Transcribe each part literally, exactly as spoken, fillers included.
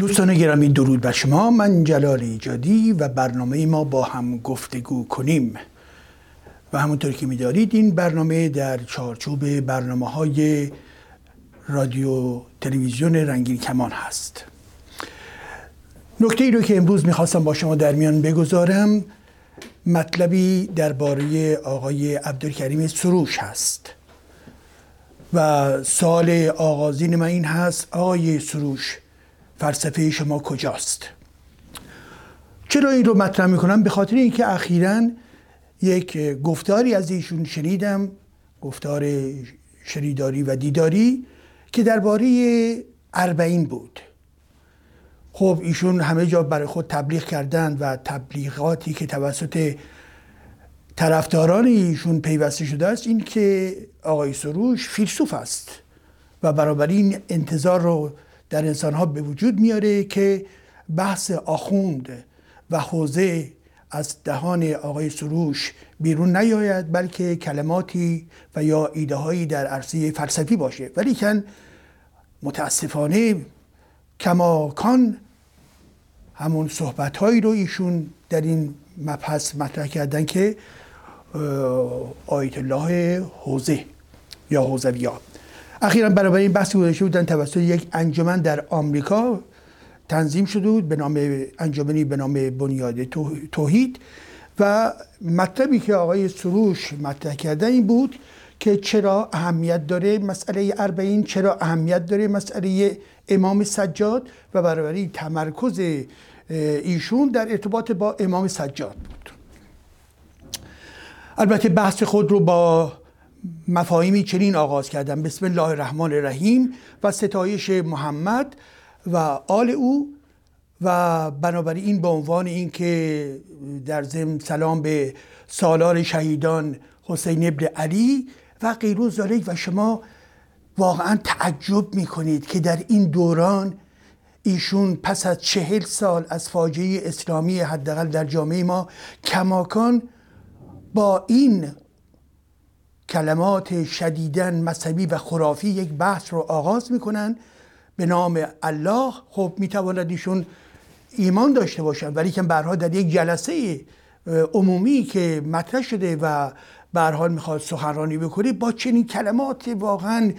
دوستان گرامی، درود بر شما. من جلال ایجادی و برنامه ما با هم گفتگو کنیم و همونطور که می‌دارید این برنامه در چارچوب برنامه‌های رادیو تلویزیون رنگین کمان هست. نکته ای رو که امروز می‌خواستم با شما در میان بگذارم مطلبی درباره آقای عبدالکریم سروش هست و سال آغازین من این هست: آقای سروش، فلسفه شما کجاست؟ چرا این رو مطرح میکنم؟ به خاطر اینکه اخیراً یک گفتاری از ایشون شنیدم، گفتار شنیداری و دیداری که درباره اربعین بود. خب ایشون همه جا برای خود تبلیغ کردند و تبلیغاتی که توسط طرفداران ایشون پیوسته شده است این که آقای سروش فیلسوف است و برابر این انتظار رو در انسان‌ها به وجود میاره که بحث آخوند و حوزه از دهان آقای سروش بیرون نیاید، بلکه کلماتی و یا ایده‌هایی در عرصه فلسفی باشه. ولیکن متاسفانه کماکان همون صحبت‌هایی رو ایشون در این مبحث مطرح کردن که آیت الله حوزه یا حوزویات. اخیراً برای این بحث گذاشته بودن توسط یک انجمن در آمریکا تنظیم شده بود به نام انجمنی به نام بنیاد توحید و مطلبی که آقای سروش مطرح کرده این بود که چرا اهمیت داره مسئله اربعین، چرا اهمیت داره مسئله امام سجاد و برابری تمرکز ایشون در ارتباط با امام سجاد بود. البته بحث خود رو با مفاهیمی چنین آغاز کردم: بسم الله الرحمن الرحیم و ستایش محمد و آل او، و بنابراین به عنوان این که در ضمن سلام به سالار شهیدان حسین ابن علی و غیره ذالک. و شما واقعا تعجب میکنید که در این دوران ایشون پس از چهل سال از فاجعه اسلامی حداقل در جامعه ما کماکان با این کلمات شدیداً مذهبی و خرافی یک بحث رو آغاز میکنن به نام الله. خب میتواند ایشون ایمان داشته باشن، ولی که به هر حال در یک جلسه عمومی که مطرح شده و به هر حال میخواد سخنرانی بکنه با چنین کلمات واقعاً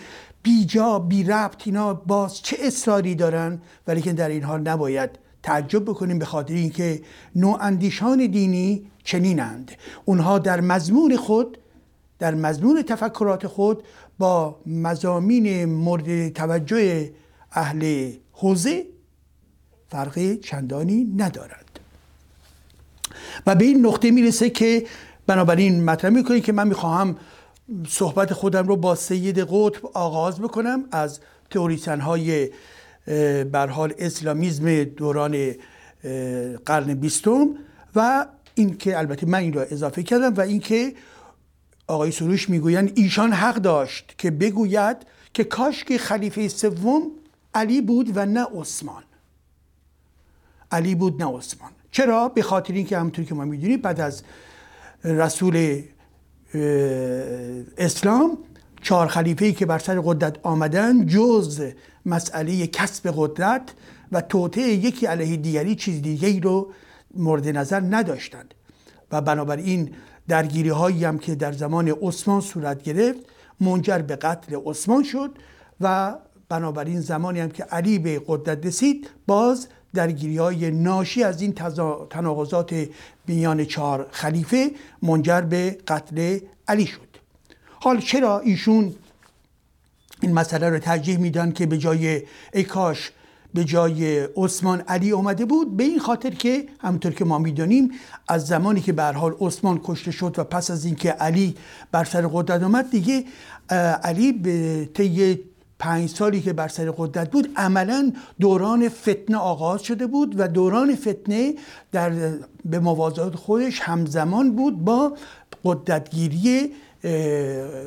بیجا بی ربط، اینا باز چه اصراری دارن؟ ولی که در این حال نباید تعجب بکنیم به خاطر اینکه نواندیشان دینی چنینند. اونها در مضمون خود، در مضمون تفکرات خود با مضامین مورد توجه اهل حوزه فرق چندانی ندارد. و به این نقطه میرسه که بنابراین مطرح میکنی که من میخواهم صحبت خودم رو با سید قطب آغاز بکنم، از تئوریسن های به هر حال اسلامیسم دوران قرن بیستم، و اینکه البته من این رو اضافه کردم و اینکه آقای سروش میگویند ایشان حق داشت که بگوید که کاش که خلیفه سوم علی بود و نه عثمان. علی بود نه عثمان. چرا؟ به خاطر اینکه همونطور که ما میدونیم بعد از رسول اسلام چهار خلیفه‌ای که بر سر قدرت آمدن جز مسئله کسب قدرت و توطئه یکی علیه دیگری چیز دیگری رو مورد نظر نداشتند و بنابراین درگیری هایی هم که در زمان عثمان صورت گرفت منجر به قتل عثمان شد و بنابراین زمانی هم که علی به قدرت رسید باز درگیری های ناشی از این تناقضات میان چهار خلیفه منجر به قتل علی شد. حال چرا ایشون این مسئله رو ترجیح میدن که به جای ای کاش به جای عثمان علی اومده بود؟ به این خاطر که همونطور که ما میدونیم از زمانی که به هر حال عثمان کشته شد و پس از اینکه علی بر سر قدرت اومد دیگه علی به طی پنج سالی که بر سر قدرت بود عملاً دوران فتنه آغاز شده بود و دوران فتنه در به موازات خودش همزمان بود با قدرتگیری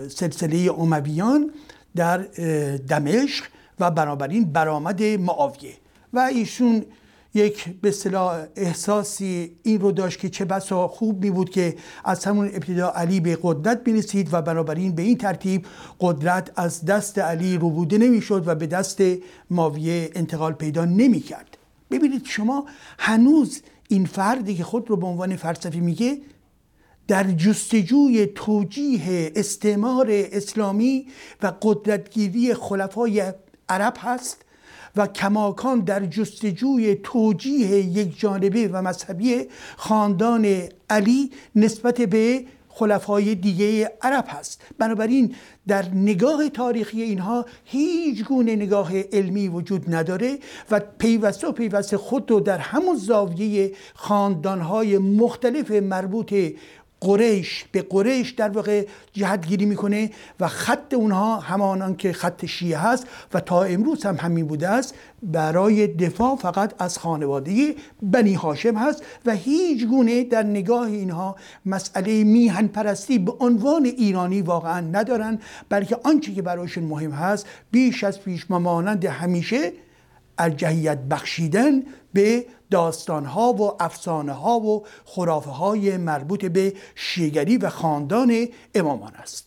سلسله امویان در دمشق و بنابراین برآمد معاویه. و ایشون یک به اصطلاح احساسی این رو داشت که چه بسا خوب می بود که از همون ابتدا علی به قدرت می رسید و بنابراین به این ترتیب قدرت از دست علی ربوده نمی شد و به دست معاویه انتقال پیدا نمی کرد. ببینید شما هنوز این فردی که خود رو به عنوان فلسفی میگه در جستجوی توجیه استعمار اسلامی و قدرتگیری خلفای عرب هست و کماکان در جستجوی توجیه یک جانبه و مذهبی خاندان علی نسبت به خلفای دیگه عرب هست. بنابراین در نگاه تاریخی اینها هیچ گونه نگاه علمی وجود نداره و پیوسته و پیوسته خود رو در همون زاویه خاندانهای مختلف مربوط قریش به قریش در واقع جهتگیری میکنه و خط اونها همانان که خط شیعه هست و تا امروز هم همین بوده است، برای دفاع فقط از خانواده بنی هاشم هست و هیچ گونه در نگاه اینها مسئله میهن پرستی به عنوان ایرانی واقعا ندارن، بلکه آنچه که برایشون مهم هست بیش از پیش مانند همیشه ارجحیت بخشیدن به داستان‌ها و افسانه‌ها و خرافه‌های مربوط به شیعگری و خاندان امامان است.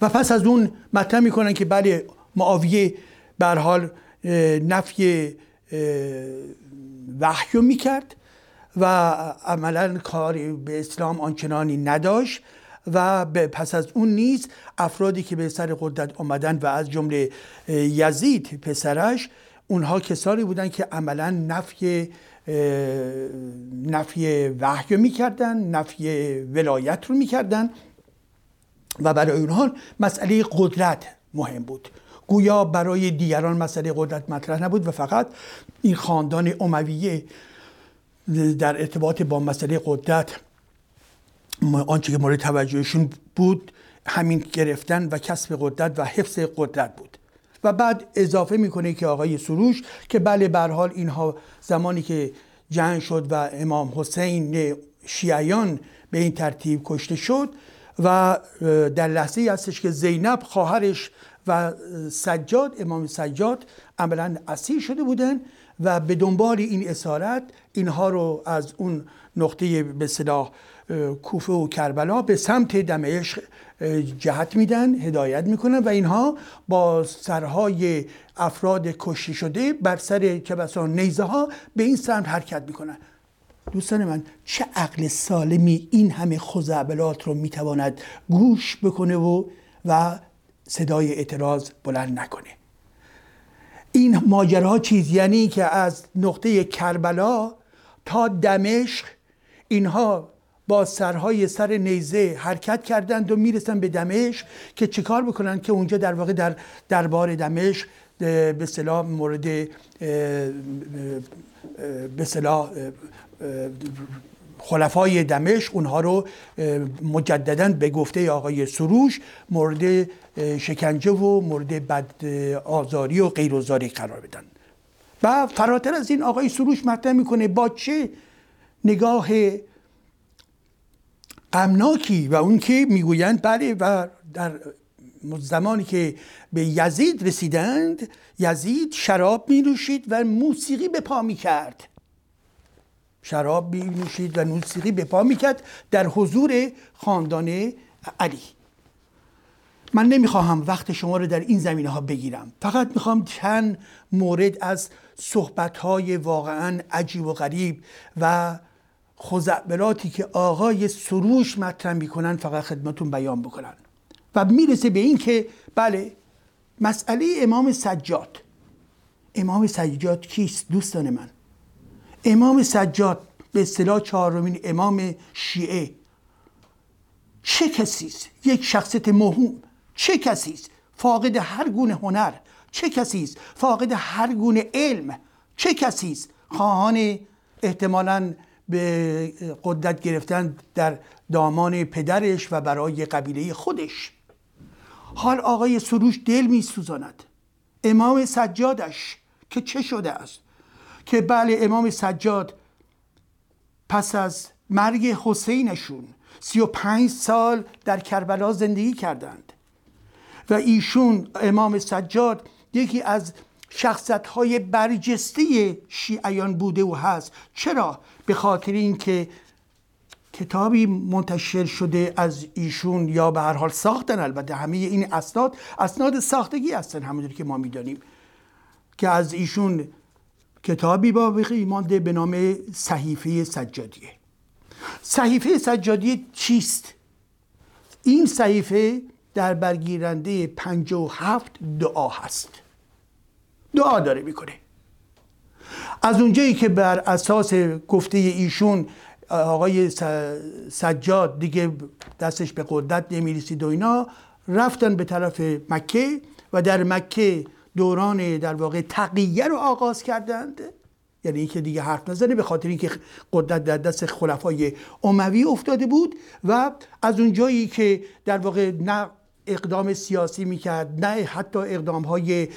و پس از اون مطرح می‌کنن که بله معاویه به هر حال نفی وحی رو می‌کرد و عملاً کاری به اسلام آنچنانی نداشت و پس از اون نیز افرادی که به سر قدرت آمدن و از جمله یزید پسرش، اونها کسانی بودن که عملا نفی نفی وحی میکردن، نفی ولایت رو میکردن و برای اونها مسئله قدرت مهم بود. گویا برای دیگران مسئله قدرت مطرح نبود و فقط این خاندان امویه در ارتباط با مسئله قدرت آنچه که مورد توجهشون بود همین گرفتن و کسب قدرت و حفظ قدرت بود. و بعد اضافه میکنه که آقای سروش که بله به هر حال اینها زمانی که جنگ شد و امام حسین شیعیان به این ترتیب کشته شد و در لحظه‌ای هستش که زینب خواهرش و سجاد امام سجاد عملاً اسیر شده بودن و به دنبال این اسارت اینها رو از اون نقطه به اصطلاح کوفه و کربلا به سمت دمشق جهت میدن، هدایت میکنن و اینها با سرهای افراد کشته شده بر سر چه بسا نیزه ها به این سمت حرکت میکنن. دوستان من، چه عقل سالمی این همه خزعبلات رو میتواند گوش بکنه و و صدای اعتراض بلند نکنه؟ این ماجراها چیز یعنی که از نقطه کربلا تا دمشق اینها با سرهای سر نیزه حرکت کردند و میرسن به دمشق که چیکار بکنن که اونجا در واقع در دربار دمشق به اصطلاح مورد به اصطلاح خلفای دمشق اونها رو مجدداً به گفته آقای سروش مورد شکنجه و مورد بد آزاری و غیر آزاری قرار بدن. و فراتر از این آقای سروش مطرح میکنه با چه نگاه غمناکی و اون که میگویند بله و در زمانی که به یزید رسیدند یزید شراب می نوشید و موسیقی به پا می کرد شراب می نوشید و موسیقی به پا می کرد در حضور خاندان علی. من نمیخواهم وقت شما رو در این زمینه ها بگیرم، فقط میخوام چند مورد از صحبت های واقعا عجیب و غریب و خزعبلاتی که آقای سروش مطرح میکنن فقط خدمتون بیان بکنن و میرسه به این که بله مسئله امام سجاد امام سجاد کیست؟ دوستان من، امام سجاد به اصطلاح چهارمین امام شیعه چه کسیست؟ یک شخصیت موهوم، چه کسیست؟ فاقد هر گونه هنر، چه کسیست؟ فاقد هر گونه علم، چه کسیست؟ خواهان احتمالاً به قدرت گرفتن در دامان پدرش و برای قبیله خودش. حال آقای سروش دل می سوزاند امام سجادش که چه شده است که بله امام سجاد پس از مرگ حسینشون سی و پنج سال در کربلا زندگی کردند و ایشون امام سجاد یکی از شخصیت‌های برجسته شیعیان بوده و هست. چرا؟ به خاطر اینکه کتابی منتشر شده از ایشون یا به هر حال ساختن، البته همه این اسناد اسناد ساختگی هستن همونطور که ما می‌دانیم، که از ایشون کتابی باقی مانده به نام صحیفه سجادیه. صحیفه سجادیه چیست؟ این صحیفه در برگیرنده پنجاه و هفت دعا هست. دعا داره میکنه. از اونجایی که بر اساس گفته ایشون آقای سجاد دیگه دستش به قدرت نمی‌رسید و اینا، رفتن به طرف مکه و در مکه دوران در واقع تقیه رو آغاز کردند، یعنی اینکه دیگه حرف نزنه، به خاطر اینکه قدرت در دست خلفای اموی افتاده بود و از اونجایی که در واقع نه اقدام سیاسی میکرد، نه حتی اقدامهای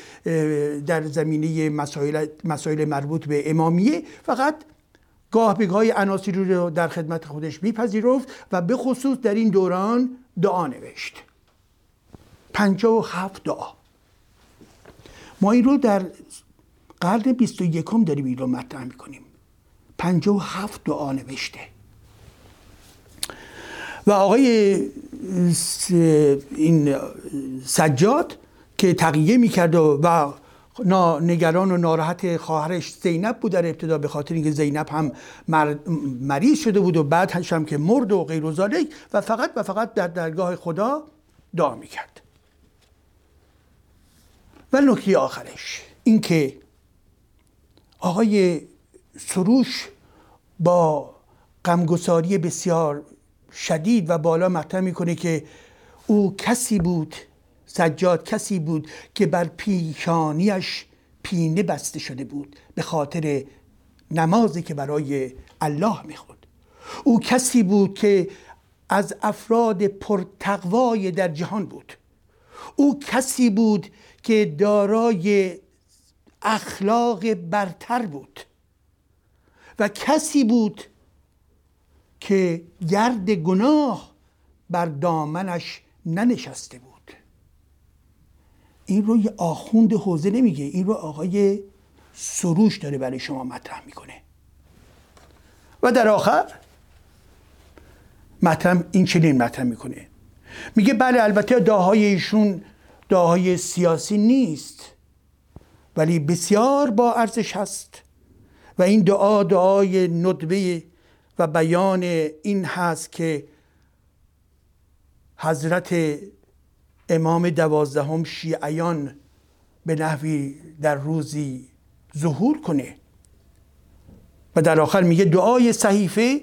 در زمینه مسائل مسائل مربوط به امامیه، فقط گاه به گاهی عناصری رو در خدمت خودش میپذیرفت و به خصوص در این دوران دعا نوشت. پنجاه و هفت دعا. ما این رو در قرن بیست و یکم داریم این رو مطرح میکنیم. پنجاه و هفت دعا نوشته و آقای این سجاد که تقیه میکرد و نگران و ناراحت خواهرش زینب بود در ابتدا، به خاطر اینکه زینب هم مریض شده بود و بعدش هم که مرد و غیر و ذالک، و فقط و فقط در درگاه خدا دعا میکرد. و نکته آخرش این که آقای سروش با غمگساری بسیار شدید و بالا مطرح میکنه که او کسی بود، سجاد کسی بود که بر پیشانیش پینه بسته شده بود به خاطر نمازی که برای الله میخوند. او کسی بود که از افراد پرتقوای در جهان بود. او کسی بود که دارای اخلاق برتر بود و کسی بود که گرد گناه بر دامنش ننشسته بود. این رو یه آخوند حوزه نمیگه، این رو آقای سروش داره برای شما مطرح میکنه. و در آخر مطرح این چنین مطرح میکنه، میگه بله البته دعاهای ایشون دعاهای سیاسی نیست، ولی بسیار با ارزش هست و این دعا دعای ندبه و بیان این هست که حضرت امام دوازدهم شیعیان به نحوی در روزی ظهور کنه. و در آخر میگه دعای صحیفه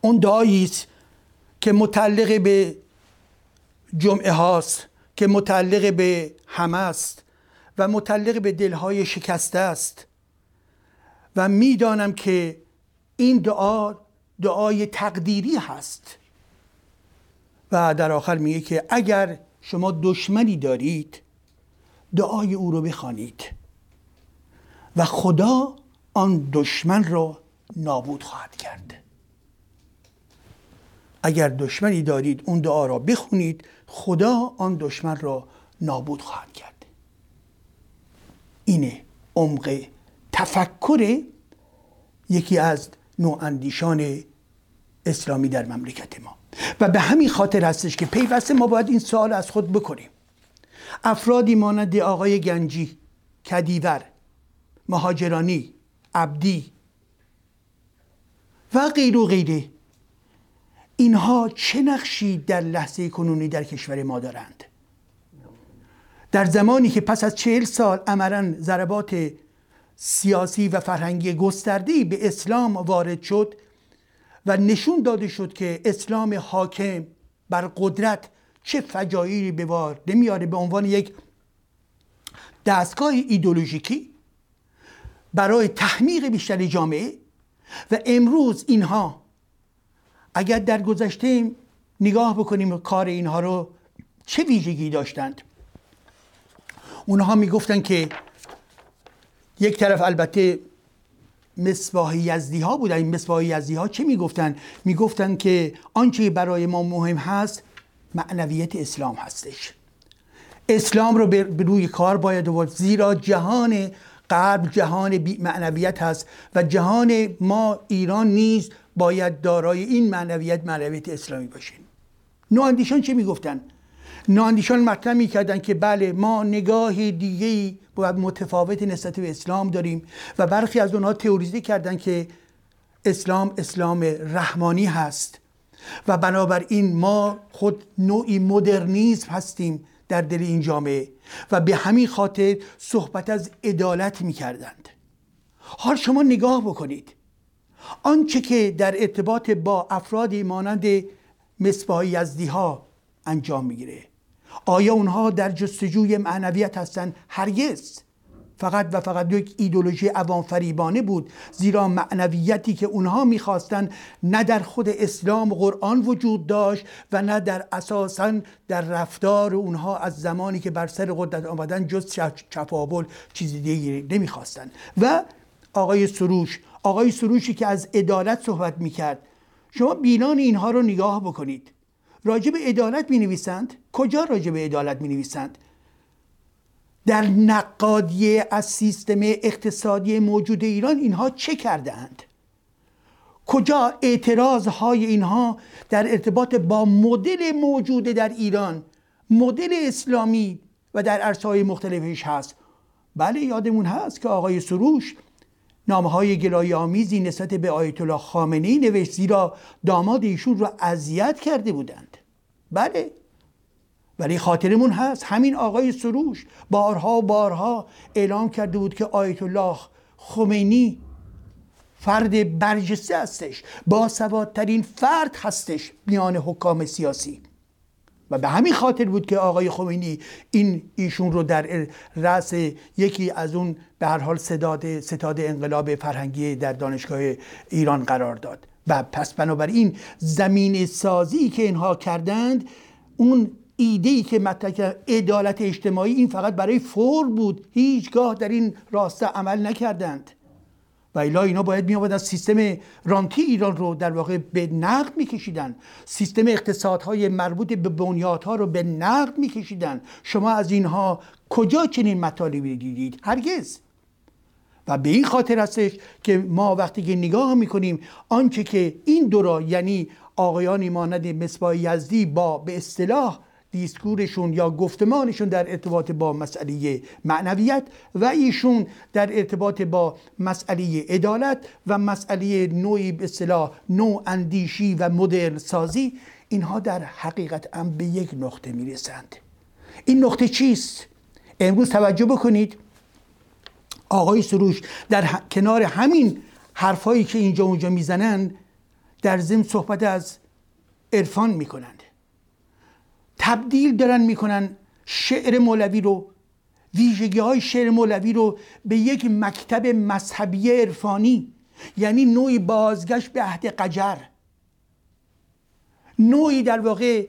اون دعایی است که متعلق به جمعه هاست، که متعلق به همه است و متعلق به دلهای شکسته است، و میدانم که این دعا دعای تقدیری هست. و در آخر میگه که اگر شما دشمنی دارید دعای او رو بخوانید و خدا آن دشمن را نابود خواهد کرد. اگر دشمنی دارید اون دعا را بخونید، خدا آن دشمن را نابود خواهد کرد. اینه عمق تفکر یکی از نواندیشان اسلامی در مملکت ما. و به همین خاطر هستش که پیوسته ما باید این سوال از خود بکنیم. افرادی مانند آقای گنجی، کدیور، مهاجرانی، عبدی و غیر و غیره، اینها چه نقشی در لحظه کنونی در کشور ما دارند؟ در زمانی که پس از چهل سال عملاً ضربات سیاسی و فرهنگی گسترده‌ای به اسلام وارد شد و نشون داده شد که اسلام حاکم بر قدرت چه فجایعی به بار نمیاره، به عنوان یک دستگاه ایدئولوژیکی برای تحمیق بیشتر جامعه. و امروز اینها، اگر در گذشته نگاه بکنیم کار اینها رو چه ویژگی داشتند، اونها میگفتن که یک طرف البته مصباح یزدی ها بودن. این مصباح یزدی ها چه میگفتن؟ میگفتن که آنچه برای ما مهم هست معنویت اسلام هستش، اسلام رو به روی کار باید آورد، زیرا جهان غرب جهان بی معنویت هست و جهان ما ایران نیز باید دارای این معنویت، معنویت اسلامی باشیم. نواندیشان چه میگفتن؟ ناندیشان مطرح می‌کردن که بله ما نگاه دیگه‌ای متفاوت نسبت به اسلام داریم و برخی از اونها تئوریزه کردن که اسلام اسلام رحمانی هست و بنابراین ما خود نوعی مدرنیسم هستیم در دل این جامعه و به همین خاطر صحبت از عدالت می‌کردند. حال شما نگاه بکنید، آنچه که در ارتباط با افرادی مانند مصباح یزدی ها انجام میگیره، آیا اونها در جستجوی معنویت هستند؟ هرگز. فقط و فقط یک ایدئولوژی عوام فریبانه بود، زیرا معنویتی که اونها میخواستند نه در خود اسلام و قرآن وجود داشت و نه در اساساً در رفتار اونها از زمانی که بر سر قدرت آمدن جز چپاول چیزی دیگه نمیخواستند. و آقای سروش، آقای سروشی که از عدالت صحبت میکرد، شما بینان اینها رو نگاه بکنید، راجب عدالت مینویسند. کجا راجب عدالت مینویسند؟ در نقادی از سیستم اقتصادی موجود ایران اینها چه کرده اند؟ کجا اعتراض های اینها در ارتباط با مدل موجود در ایران، مدل اسلامی و در عرصه های مختلفش هست؟ بله یادمون هست که آقای سروش نامه‌های گلایه‌آمیزی نسبت به آیت الله خمینی نوشت، زیرا داماد ایشون را اذیت کرده بودند. بله، ولی خاطرمون هست همین آقای سروش بارها بارها اعلام کرده بود که آیت الله خمینی فرد برجسته هستش، باسوادترین فرد هستش میان حکام سیاسی و به همین خاطر بود که آقای خمینی این ایشون رو در رأس یکی از اون به هر حال ستاد ستاد انقلاب فرهنگی در دانشگاه ایران قرار داد. و پس بنابراین زمین سازی که اینها کردند، اون ایده‌ای که مطرح عدالت اجتماعی، این فقط برای فور بود، هیچگاه در این راستا عمل نکردند و الا اینا باید می‌آمدن سیستم رانتی ایران رو در واقع به نقد می‌کشیدن، سیستم اقتصادهای مربوط به بنیادها رو به نقد می‌کشیدن. شما از اینها کجا چنین مطالبی دیدید؟ هرگز. و به این خاطر هستش که ما وقتی که نگاه می‌کنیم آنچه که این دورا، یعنی آقایانی مانند مصباح یزدی با به اصطلاح دیسکورشون یا گفتمانشون در ارتباط با مسئله معنویت و ایشون در ارتباط با مسئله عدالت و مسئله نوعی به اصطلاح نوع اندیشی و مدرن سازی، اینها در حقیقت هم به یک نقطه میرسند. این نقطه چیست؟ امروز توجه بکنید، آقای سروش در کنار همین حرفایی که اینجا اونجا میزنن، در ضمن صحبت از عرفان میکنند، تبدیل دارن میکنن شعر مولوی رو، ویژگی های شعر مولوی رو به یک مکتب مذهبی عرفانی، یعنی نوعی بازگشت به عهد قجر، نوعی در واقع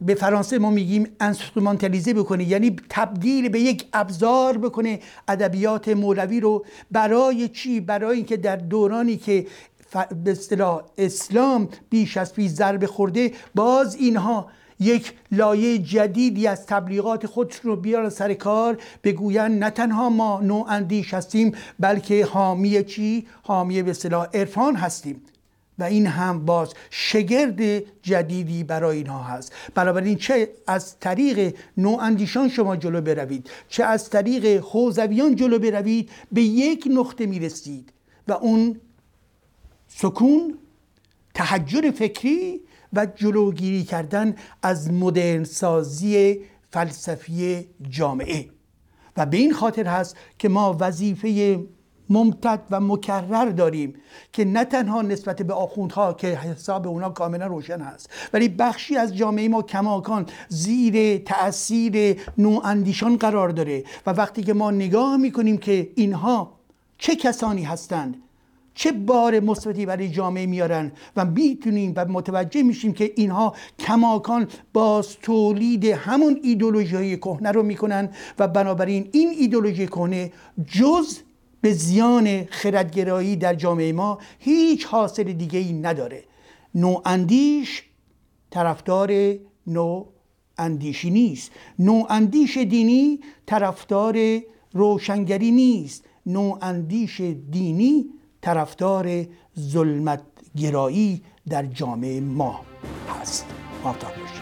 به فرانسه ما میگیم انسترومانتالیزه بکنه، یعنی تبدیل به یک ابزار بکنه ادبیات مولوی رو. برای چی؟ برای اینکه در دورانی که به اصطلاح اسلام بیش از پیش ضربه خورده، باز اینها یک لایه جدیدی از تبلیغات خودشون رو بیارن سر کار، بگویند نه تنها ما نو اندیش هستیم بلکه حامی چی؟ حامی به اصطلاح عرفان هستیم. و این هم باز شگرد جدیدی برای اینها هست. بنابراین چه از طریق نو اندیشان شما جلو بروید، چه از طریق خوزویان جلو بروید، به یک نقطه میرسید و اون سکون، تحجر فکری و جلوگیری کردن از مدرن سازی فلسفی جامعه. و به این خاطر هست که ما وظیفه ممتد و مکرر داریم که نه تنها نسبت به آخوندها که حساب اونا کاملا روشن هست، ولی بخشی از جامعه ما کماکان زیر تأثیر نواندیشان قرار داره. و وقتی که ما نگاه میکنیم که اینها چه کسانی هستند، چه بار مثبتی برای جامعه میارن و میتونیم و متوجه میشیم که اینها کماکان باز تولید همون ایدئولوژی کهنه رو میکنن و بنابراین این ایدئولوژی کهنه جز به زیان خردگرایی در جامعه ما هیچ حاصل دیگه ای نداره. نو اندیش طرفدار نو اندیشی نیست، نو اندیش دینی طرفدار روشنگری نیست، نو اندیش دینی طرفدار ظلمت گرایی در جامعه ما هست. آفتاب.